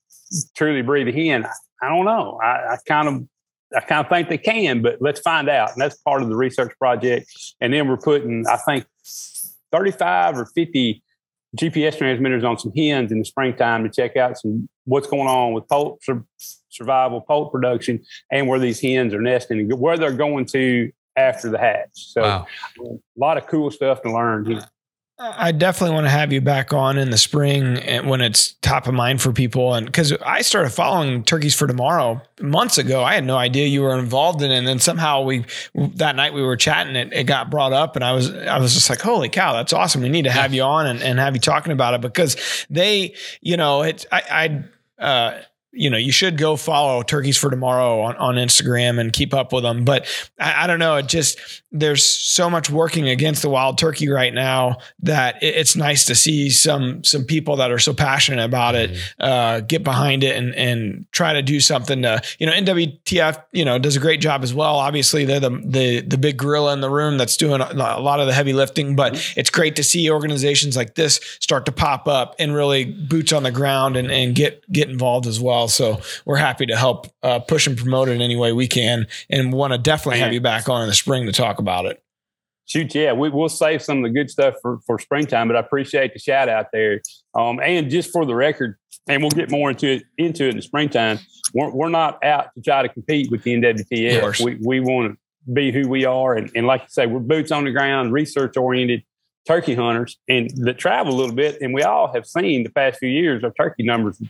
truly breed a hen. I, I don't know. I, I kind of I kind of think they can, but let's find out. And that's part of the research project. And then we're putting, I think, thirty-five or fifty G P S transmitters on some hens in the springtime to check out some what's going on with poult survival, poult production, and where these hens are nesting and where they're going to after the hatch. So wow. a lot of cool stuff to learn here. I definitely want to have you back on in the spring when it's top of mind for people. And because I started following Turkeys for Tomorrow months ago, I had no idea you were involved in it. And then somehow we, that night we were chatting, it, it got brought up, and I was, I was just like, holy cow, that's awesome. We need to have you on and, and have you talking about it, because they, you know, it, I, I, uh, you know, you should go follow Turkeys for Tomorrow on, on Instagram and keep up with them. But I, I don't know. It just, there's so much working against the wild turkey right now that it, it's nice to see some, some people that are so passionate about it, uh, get behind it and, and try to do something to, you know, N W T F, you know, does a great job as well. Obviously they're the, the, the big gorilla in the room that's doing a lot of the heavy lifting, but it's great to see organizations like this start to pop up and really boots on the ground and, and get, get involved as well. well. So we're happy to help uh, push and promote it in any way we can, and want to definitely have you back on in the spring to talk about it. Shoot, yeah, we, we'll save some of the good stuff for, for springtime, but I appreciate the shout out there. Um, and just for the record, and we'll get more into it into it in the springtime, we're, we're not out to try to compete with the N W T F. We, we want to be who we are. And, and like you say, we're boots on the ground, research-oriented turkey hunters, and that travel a little bit. And we all have seen the past few years our turkey numbers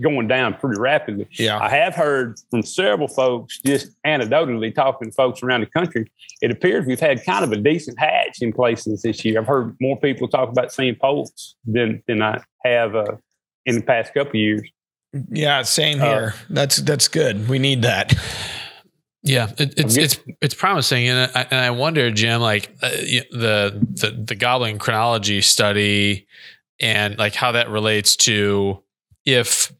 going down pretty rapidly. Yeah. I have heard from several folks, just anecdotally talking to folks around the country, it appears we've had kind of a decent hatch in places this year. I've heard more people talk about seeing poults than, than I have uh, in the past couple of years. Yeah, same here. Uh, that's that's good. We need that. Yeah, it, it's it's it's promising, and I, and I wonder, Jim, like uh, the the the gobbling chronology study, and like how that relates to if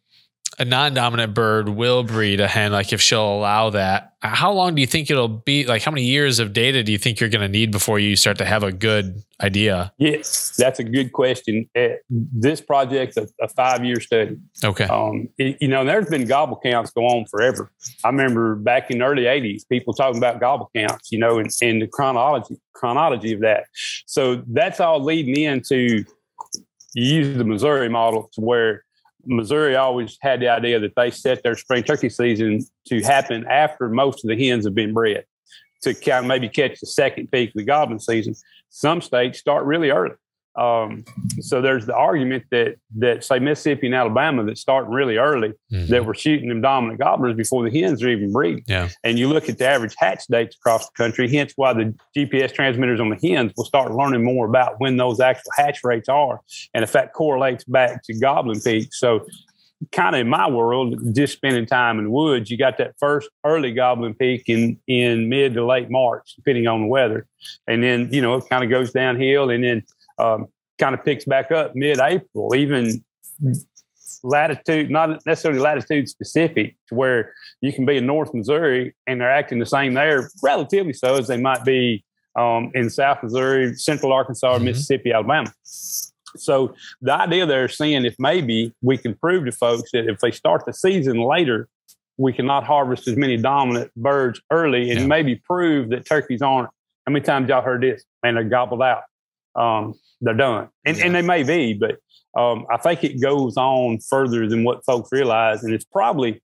a non-dominant bird will breed a hen, like if she'll allow that. How long do you think it'll be? Like, how many years of data do you think you're going to need before you start to have a good idea? Yes, that's a good question. This project's a, a five-year study. Okay. Um, it, you know, there's been gobble counts go on forever. I remember back in the early eighties, people talking about gobble counts, you know, and, and the chronology chronology of that. So that's all leading into use the Missouri model, to where Missouri always had the idea that they set their spring turkey season to happen after most of the hens have been bred, to kind of maybe catch the second peak of the gobbling season. Some states start really early. Um, so there's the argument that, that say Mississippi and Alabama that start really early, mm-hmm. that we're shooting them dominant gobblers before the hens are even breeding. Yeah. And you look at the average hatch dates across the country, hence why the G P S transmitters on the hens will start learning more about when those actual hatch rates are. And if that correlates back to gobbling peaks. So kind of in my world, just spending time in the woods, you got that first early goblin peak in, in mid to late March, depending on the weather. And then, you know, it kind of goes downhill, and then Um, kind of picks back up mid-April, even latitude, not necessarily latitude specific, to where you can be in North Missouri and they're acting the same there, relatively so, as they might be um, in South Missouri, Central Arkansas, or mm-hmm. Mississippi, Alabama. So the idea they're seeing if maybe we can prove to folks that if they start the season later, we cannot harvest as many dominant birds early, and yeah. maybe prove that turkeys aren't. How many times y'all heard this? And they're gobbled out. Um, they're done. And, and they may be, but um, I think it goes on further than what folks realize. And it's probably,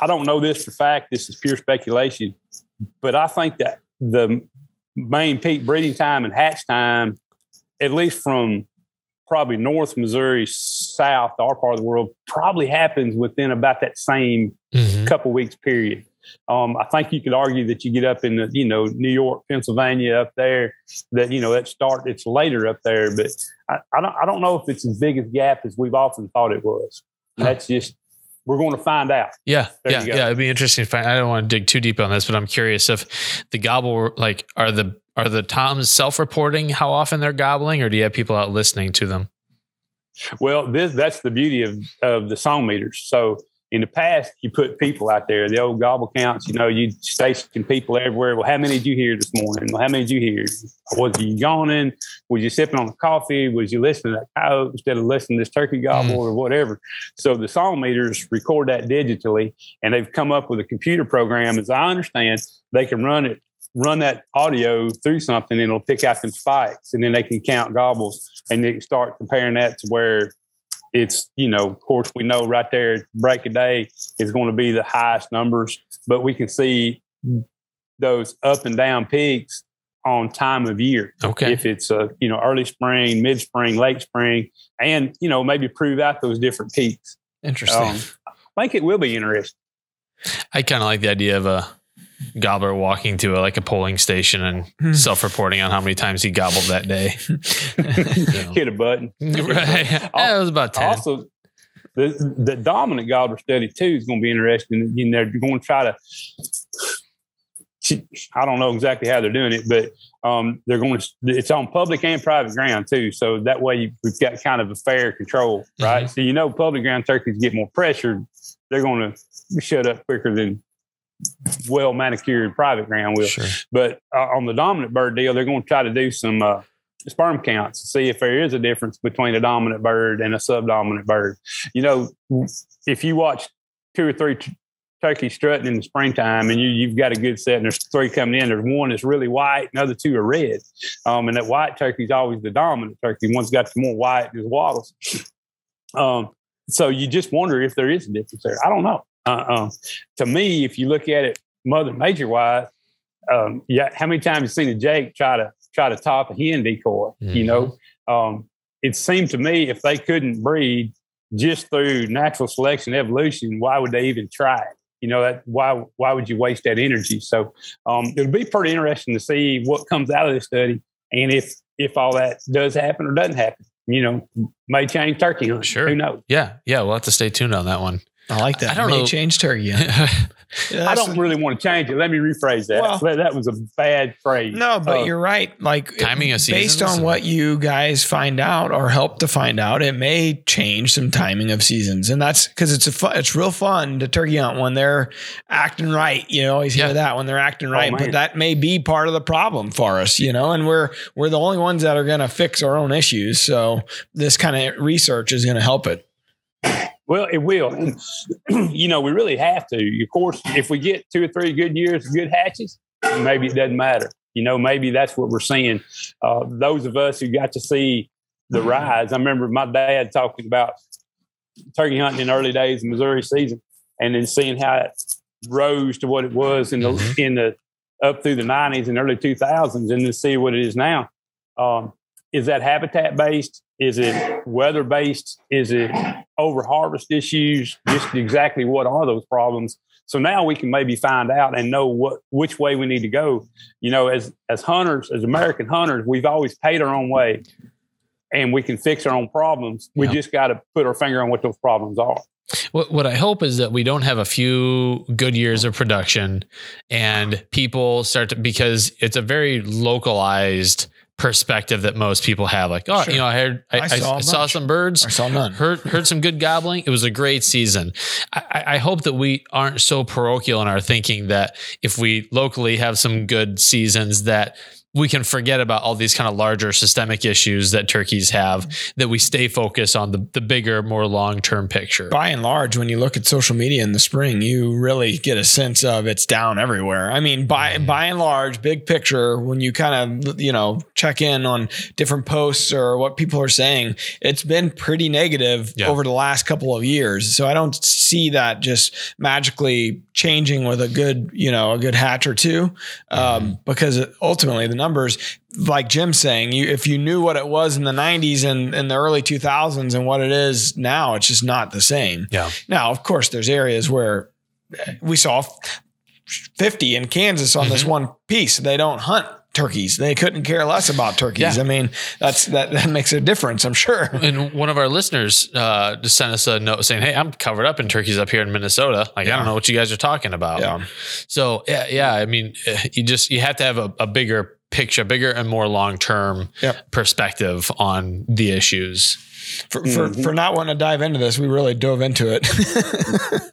I don't know this for fact, this is pure speculation, but I think that the main peak breeding time and hatch time, at least from probably North Missouri, south, our part of the world, probably happens within about that same mm-hmm. couple weeks period. Um, I think you could argue that you get up in the, you know, New York, Pennsylvania up there, that, you know, that start, it's later up there, but I, I don't, I don't know if it's as big a gap as we've often thought it was. That's just, we're going to find out. Yeah. There yeah. Yeah. It'd be interesting to find. I don't want to dig too deep on this, but I'm curious if the gobble, like, are the, are the toms self-reporting how often they're gobbling, or do you have people out listening to them? Well, this, that's the beauty of, of the song meters. So, in the past, you put people out there, the old gobble counts, you know, you station people everywhere. Well, how many did you hear this morning? Well, how many did you hear? Was you yawning? Was you sipping on the coffee? Was you listening to that coyote instead of listening to this turkey gobble mm. or whatever? So the song meters record that digitally, and they've come up with a computer program, as I understand, they can run it, run that audio through something, and it'll pick out some spikes, and then they can count gobbles, and they can start comparing that to where it's, you know, of course, we know right there, break of day is going to be the highest numbers, but we can see those up and down peaks on time of year. Okay. If it's, a, you know, early spring, mid spring, late spring, and, you know, maybe prove out those different peaks. Interesting. Um, I think it will be interesting. I kind of like the idea of a gobbler walking to a, like a polling station and self-reporting on how many times he gobbled that day. So. Hit a button. Right. It yeah, was about ten. Also, the, the dominant gobbler study too is going to be interesting. You know, they're going to try to, I don't know exactly how they're doing it, but um, they're going to, it's on public and private ground too. So that way you, we've got kind of a fair control, right? Mm-hmm. So, you know, public ground turkeys get more pressure. They're going to shut up quicker than well manicured private ground will. Sure. But uh, on the dominant bird deal, they're going to try to do some uh, sperm counts to see if there is a difference between a dominant bird and a subdominant bird. You know, if you watch two or three t- turkeys strutting in the springtime and you, you've got a good set and there's three coming in, there's one that's really white and the other two are red. Um, and that white turkey is always the dominant turkey. One's got the more white and his wattles. Um, so you just wonder if there is a difference there. I don't know. Uh-uh. To me, if you look at it mother nature-wise, um, yeah, how many times have you seen a Jake try to try to top a hen decoy? Mm-hmm. You know, um, it seemed to me if they couldn't breed just through natural selection evolution, why would they even try it? You know, that why why would you waste that energy? So um, it'll be pretty interesting to see what comes out of this study and if if all that does happen or doesn't happen. You know, may change turkey hunting. Sure. Who knows? Yeah, yeah, we'll have to stay tuned on that one. I like that. I don't may know. Change turkey. I don't really want to change it. Let me rephrase that. Well, that was a bad phrase. No, but uh, you're right. Like timing of seasons. Based on what you guys find out or help to find out, it may change some timing of seasons. And that's because it's a fun, it's real fun to turkey hunt when they're acting right. You know, always hear yeah. that when they're acting right. Oh, but that may be part of the problem for us, you know, and we're we're the only ones that are going to fix our own issues. So this kind of research is going to help it. Well, it will. And, you know, we really have to. Of course, if we get two or three good years of good hatches, maybe it doesn't matter. You know, maybe that's what we're seeing. Uh, those of us who got to see the rise, I remember my dad talking about turkey hunting in early days of Missouri season and then seeing how it rose to what it was in the in the up through the nineties and early two thousands and then see what it is now. Um, is that habitat-based? Is it weather-based? Is it over-harvest issues? Just exactly what are those problems? So now we can maybe find out and know what which way we need to go. You know, as as hunters, as American hunters, we've always paid our own way, and we can fix our own problems. We yeah. just got to put our finger on what those problems are. What what I hope is that we don't have a few good years of production, and people start to, because it's a very localized perspective that most people have, like, oh, sure. you know, I heard, I, I, saw, I saw some birds, I saw none. heard, heard some good gobbling. It was a great season. I, I hope that we aren't so parochial in our thinking that if we locally have some good seasons that we can forget about all these kind of larger systemic issues that turkeys have, that we stay focused on the, the bigger, more long-term picture. By and large, when you look at social media in the spring, you really get a sense of it's down everywhere. I mean, by, by and large, big picture, when you kind of, you know, check in on different posts or what people are saying, it's been pretty negative yeah. over the last couple of years. So I don't see that just magically changing with a good, you know, a good hatch or two, um, because ultimately the number numbers, like Jim's saying, you, if you knew what it was in the nineties and in the early two thousands and what it is now, it's just not the same. Yeah. Now, of course, there's areas where we saw fifty in Kansas on mm-hmm. this one piece. They don't hunt turkeys. They couldn't care less about turkeys. Yeah. I mean, that's that, that makes a difference, I'm sure. And one of our listeners uh, just sent us a note saying, hey, I'm covered up in turkeys up here in Minnesota. Like, yeah. I don't know what you guys are talking about. Yeah. So, yeah, yeah, I mean, you just, you have to have a, a bigger picture, bigger and more long-term yep. perspective on the issues. For, for, mm-hmm. for not wanting to dive into this, we really dove into it.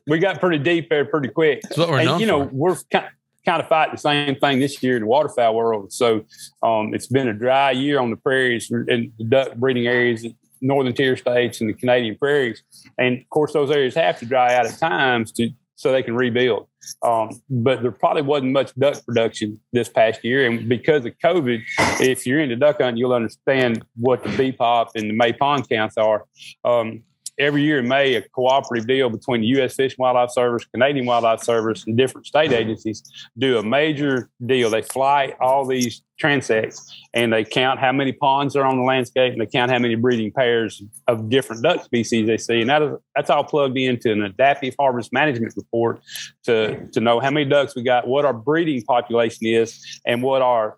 We got pretty deep there pretty quick. That's what we're and, known you know, for. We're kind, kind of fighting the same thing this year in the waterfowl world. So um, it's been a dry year on the prairies and the duck breeding areas, northern tier states and the Canadian prairies. And of course, those areas have to dry out at times to so they can rebuild. Um, but there probably wasn't much duck production this past year. And because of COVID, if you're into duck hunting, you'll understand what the B P O P and the May pond counts are. Um, every year in May, a cooperative deal between the U S Fish and Wildlife Service, Canadian Wildlife Service, and different state agencies do a major deal. They fly all these transects and they count how many ponds are on the landscape and they count how many breeding pairs of different duck species they see. And that is, that's all plugged into an adaptive harvest management report to, to know how many ducks we got, what our breeding population is, and what our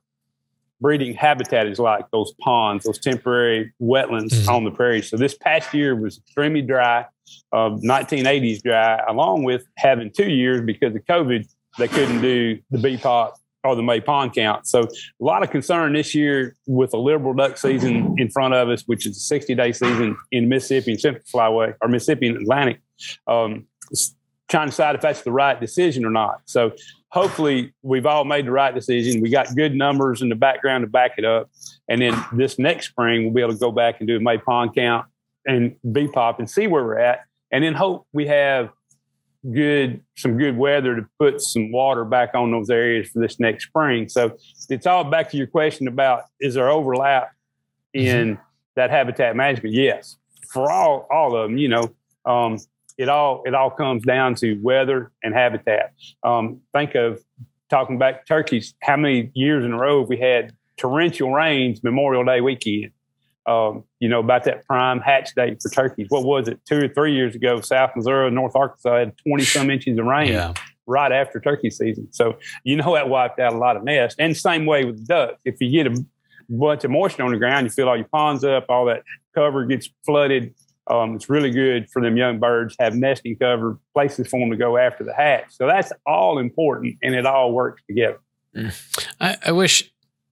breeding habitat is like, those ponds, those temporary wetlands mm-hmm. on the prairie. So this past year was extremely dry, uh, nineteen eighties dry, along with having two years because of COVID, they couldn't do the B P O P or the May pond count. So a lot of concern this year with a liberal duck season in front of us, which is a sixty-day season in Mississippi and Central Flyway, or Mississippi and Atlantic, um, trying to decide if that's the right decision or not. So hopefully we've all made the right decision. We got good numbers in the background to back it up. And then this next spring, we'll be able to go back and do a May Pond count and B P O P and see where we're at. And then hope we have good, some good weather to put some water back on those areas for this next spring. So it's all back to your question about, is there overlap in that habitat management? Yes. For all, all of them, you know, um, it all, it all comes down to weather and habitat. Um, think of talking back turkeys, how many years in a row we had torrential rains, Memorial Day weekend, um, you know, about that prime hatch date for turkeys. What was it? Two or three years ago, South Missouri and North Arkansas had twenty some inches of rain yeah. right after turkey season. So, you know, that wiped out a lot of nests. And same way with ducks. If you get a bunch of moisture on the ground, you fill all your ponds up, all that cover gets flooded. Um, it's really good for them young birds, have nesting cover, places for them to go after the hatch. So that's all important, and it all works together. Mm. I, I wish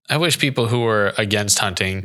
I wish people who are against hunting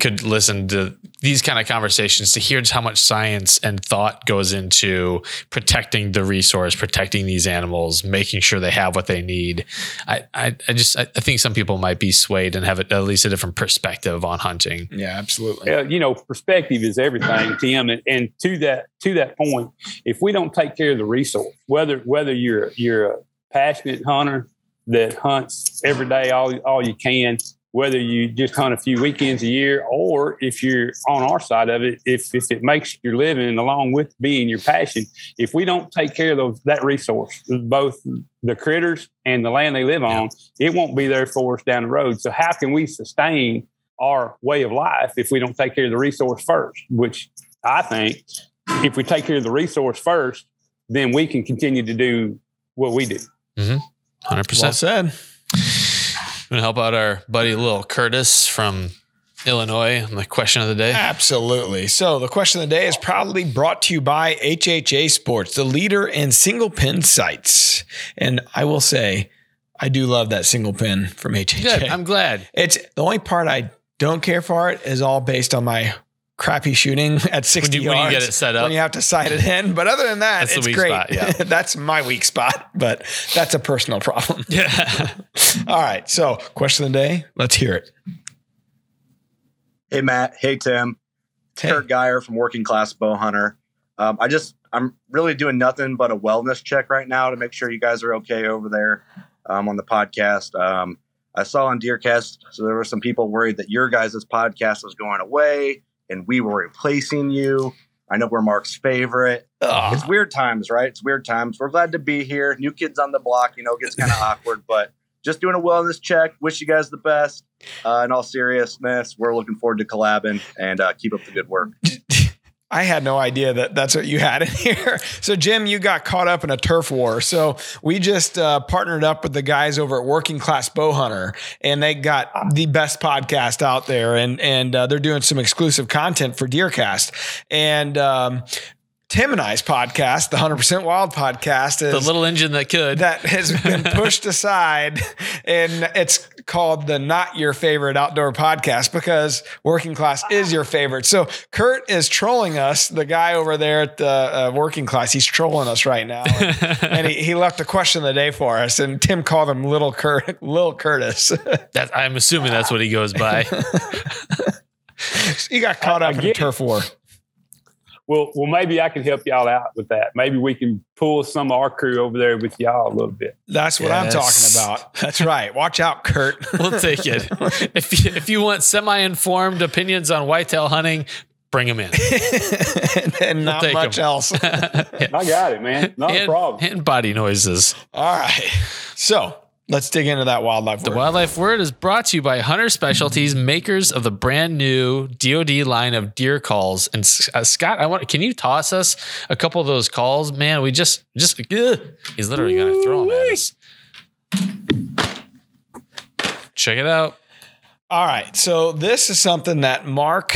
could listen to these kind of conversations to hear just how much science and thought goes into protecting the resource, protecting these animals, making sure they have what they need. I, I, I just, I think some people might be swayed and have at least a different perspective on hunting. Yeah, absolutely. Uh, you know, perspective is everything, Tim. And, and to that, to that point, if we don't take care of the resource, whether, whether you're, you're a passionate hunter that hunts every day, all, all you can, whether you just hunt a few weekends a year, or if you're on our side of it, if, if it makes your living along with being your passion, if we don't take care of those, that resource, both the critters and the land they live on, yeah. it won't be there for us down the road. So how can we sustain our way of life if we don't take care of the resource first? Which I think if we take care of the resource first, then we can continue to do what we do. Mm-hmm. one hundred percent Well said. I'm going to help out our buddy Lil Curtis from Illinois on the question of the day. Absolutely. So the question of the day is proudly brought to you by H H A Sports, the leader in single pin sights. And I will say, I do love that single pin from H H A. Good. I'm glad. It's the only part I don't care for. It is all based on my crappy shooting at sixty when you, yards when you get it set up, when you have to sight it in. But other than that, that's it's the weak great. Spot, yeah. That's my weak spot, but that's a personal problem. Yeah. All right. So question of the day, let's hear it. Hey, Matt. Hey, Tim. Hey. Kurt Geyer from Working Class Bowhunter. Um, I just, I'm really doing nothing but a wellness check right now to make sure you guys are okay over there um, on the podcast. Um, I saw on DeerCast, so there were some people worried that your guys' podcast was going away and we were replacing you. I know we're Mark's favorite. Ugh. It's weird times, right? It's weird times. We're glad to be here. New kids on the block, you know, gets kind of awkward, but just doing a wellness check. Wish you guys the best. Uh, in all seriousness, we're looking forward to collabing, and uh, keep up the good work. I had no idea that that's what you had in here. So, Jim, you got caught up in a turf war. So we just uh, partnered up with the guys over at Working Class Bowhunter, and they got the best podcast out there, and and uh, they're doing some exclusive content for DeerCast. And um, Tim and I's podcast, the one hundred percent Wild podcast, is the little engine that could, that has been pushed aside, and it's called the Not Your Favorite Outdoor Podcast because Working Class is your favorite. So Kurt is trolling us. The guy over there at the uh, Working Class, he's trolling us right now, and, and he, he left a question of the day for us. And Tim called him Little Kurt, Lil Curtis. That, I'm assuming that's what he goes by. He got caught up in a turf war. Well, well, maybe I can help y'all out with that. Maybe we can pull some of our crew over there with y'all a little bit. That's what yes. I'm talking about. That's right. Watch out, Kurt. We'll take it. If you, if you want semi-informed opinions on whitetail hunting, bring them in. and and we'll not much them. else. Yeah. I got it, man. Not and, a problem. And body noises. All right. So let's dig into that wildlife word. The wildlife word is brought to you by Hunter Specialties, makers of the brand new D O D line of deer calls. And uh, Scott, I want can you toss us a couple of those calls? Man, we just just ugh, he's literally gonna throw them at us. Check it out. All right, so this is something that Mark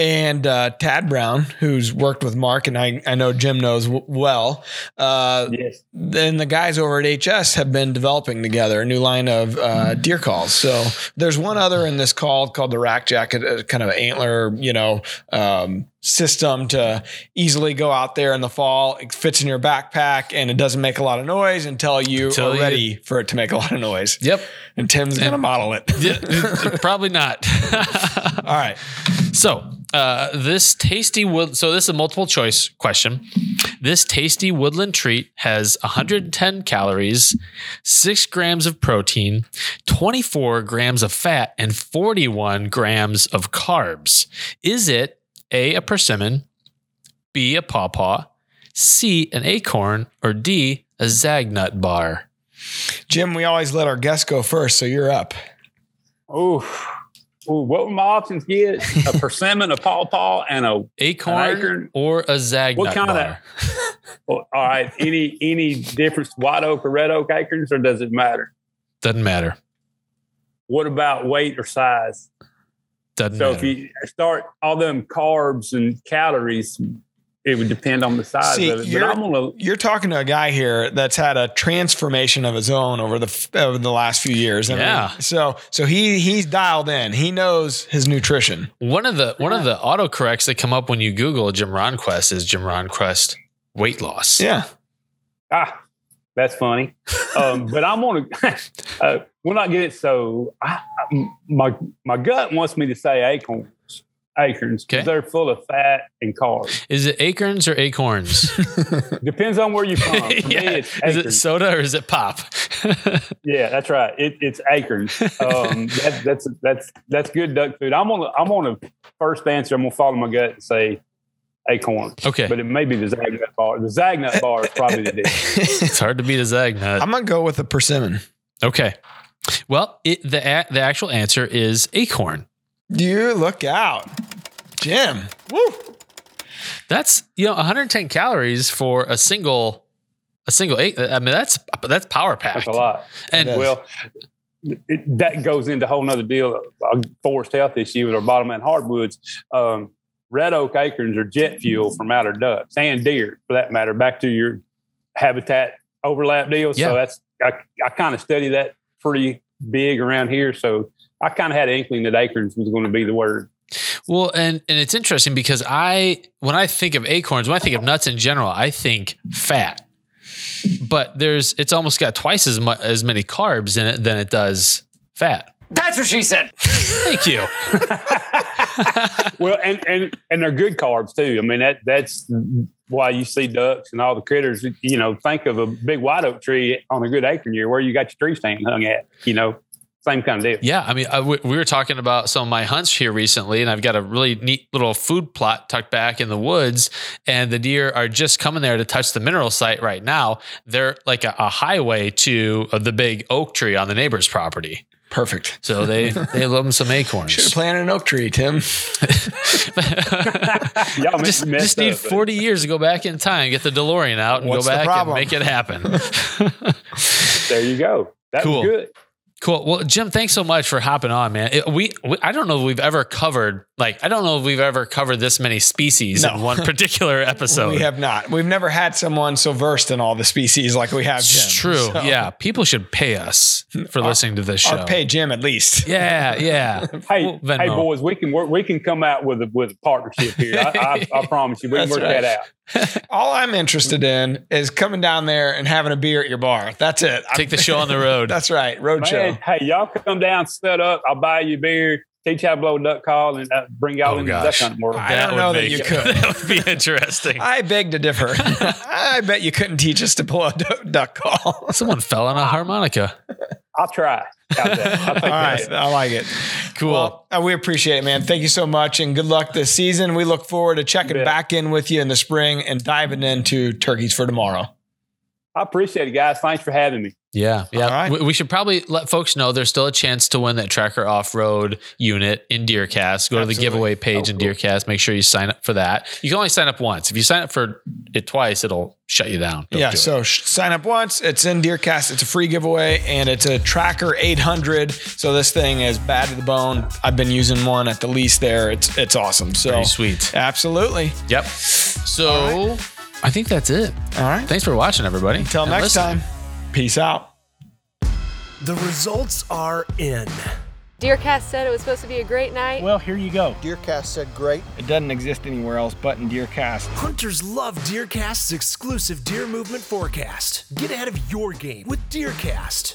and uh, Tad Brown, who's worked with Mark, and I, I know Jim knows w- well. Uh, yes. Then the guys over at H S have been developing together a new line of uh, deer calls. So there's one other in this call called the Rack Jacket, kind of an antler, you know, um, system to easily go out there in the fall. It fits in your backpack and it doesn't make a lot of noise until you until are ready you. for it to make a lot of noise. Yep. And Tim's going to model it. Yeah, probably not. All right. So uh, this tasty wood. So this is a multiple choice question. This tasty woodland treat has one hundred ten calories, six grams of protein, twenty-four grams of fat, and forty-one grams of carbs. Is it A, a persimmon, B, a pawpaw, C, an acorn, or D, a Zagnut bar? Jim, we always let our guests go first, so you're up. Oh, what would my options get? A persimmon, a pawpaw, and a acorn, an acorn, or a Zagnut what kind bar? Of, well, all right, any any difference, white oak or red oak acorns, or does it matter? Doesn't matter. What about weight or size? Doesn't so matter. If you start all them carbs and calories, it would depend on the size See, of it. You're, but I'm gonna, you're talking to a guy here that's had a transformation of his own over the over the last few years. I yeah. Mean, so so he he's dialed in. He knows his nutrition. One of the one yeah. of the autocorrects that come up when you Google Jim Ronquest is Jim Ronquest weight loss. Yeah. Ah, that's funny. um, but I'm gonna. uh, We're not getting it. So I, my my gut wants me to say acorns, acorns, because okay. they're full of fat and carbs. Is it acorns or acorns? Depends on where you're from. For yeah. me, it's acorns. Is it soda or is it pop? Yeah, that's right. It, it's acorns. Um, that, that's that's that's good duck food. I'm gonna I'm gonna first answer. I'm gonna follow my gut and say acorn. Okay. But it may be the Zagnut bar. The Zagnut bar is probably the dish. It's hard to beat a Zagnut. I'm gonna go with a persimmon. Okay. Well, it, the a, the actual answer is acorn. You look out, Jim. Woo! That's you know one hundred ten calories for a single a single eight. I mean that's that's power packed. That's a lot. And well, it, that goes into a whole nother deal. A forest health issue with our bottomland hardwoods. Um, red oak acorns are jet fuel for mallard ducks and deer, for that matter. Back to your habitat overlap deal. Yeah. So that's I, I kind of study that. Pretty big around here. So I kind of had an inkling that acorns was going to be the word. Well, and, and it's interesting because I, when I think of acorns, when I think of nuts in general, I think fat, but there's, it's almost got twice as much, as many carbs in it than it does fat. That's what she said. Thank you. Well, and, and, and they're good carbs too. I mean, that, that's why you see ducks and all the critters, you know, think of a big white oak tree on a good acorn year where you got your tree stand hung at, you know, same kind of deal. Yeah. I mean, I w- we were talking about some of my hunts here recently, and I've got a really neat little food plot tucked back in the woods, and the deer are just coming there to touch the mineral site right now. They're like a, a highway to the big oak tree on the neighbor's property. Perfect. So they, they love them some acorns. Should have planted an oak tree, Tim. just just need up, forty but. years to go back in time, get the DeLorean out, and What's go back and make it happen. There you go. That's cool. Good. Cool. Well, Jim, thanks so much for hopping on, man. It, we, we, I don't know if we've ever covered, like, I don't know if we've ever covered this many species no. in one particular episode. We have not. We've never had someone so versed in all the species like we have, Jim. It's true. So. Yeah. People should pay us for our, listening to this show. Or pay Jim at least. Yeah. Yeah. Hey, we'll hey, boys, we can work, we can come out with a, with a partnership here. I, I, I promise you, we can That's work right. that out. All I'm interested in is coming down there and having a beer at your bar. That's it. Take I'm, the show on the road. That's right. Road Man, show. Hey, y'all come down, set up. I'll buy you beer, teach you how to blow a duck call, and uh, bring y'all oh in gosh. the duck hunt world. I that don't know that you it. could. That would be interesting. I beg to differ. I bet you couldn't teach us to blow a d- duck call. Someone fell on a harmonica. I'll try. I'll All right. It. I like it. Cool. Well, we appreciate it, man. Thank you so much. And good luck this season. We look forward to checking back in with you in the spring and diving into Turkeys for Tomorrow. I appreciate it, guys. Thanks for having me. Yeah. Yeah. All right. we, we should probably let folks know there's still a chance to win that Tracker off-road unit in DeerCast. Go Absolutely. To the giveaway page oh, in cool. DeerCast. Make sure you sign up for that. You can only sign up once. If you sign up for it twice, it'll shut you down. Don't yeah. Do so sh- sign up once. It's in DeerCast. It's a free giveaway and it's a Tracker eight hundred. So this thing is bad to the bone. I've been using one at the lease there. It's, it's awesome. So pretty sweet. Absolutely. Yep. So I think that's it. All right. Thanks for watching, everybody. Until and next listen. Time. Peace out. The results are in. DeerCast said it was supposed to be a great night. Well, here you go. DeerCast said great. It doesn't exist anywhere else but in DeerCast. Hunters love DeerCast's exclusive deer movement forecast. Get ahead of your game with DeerCast.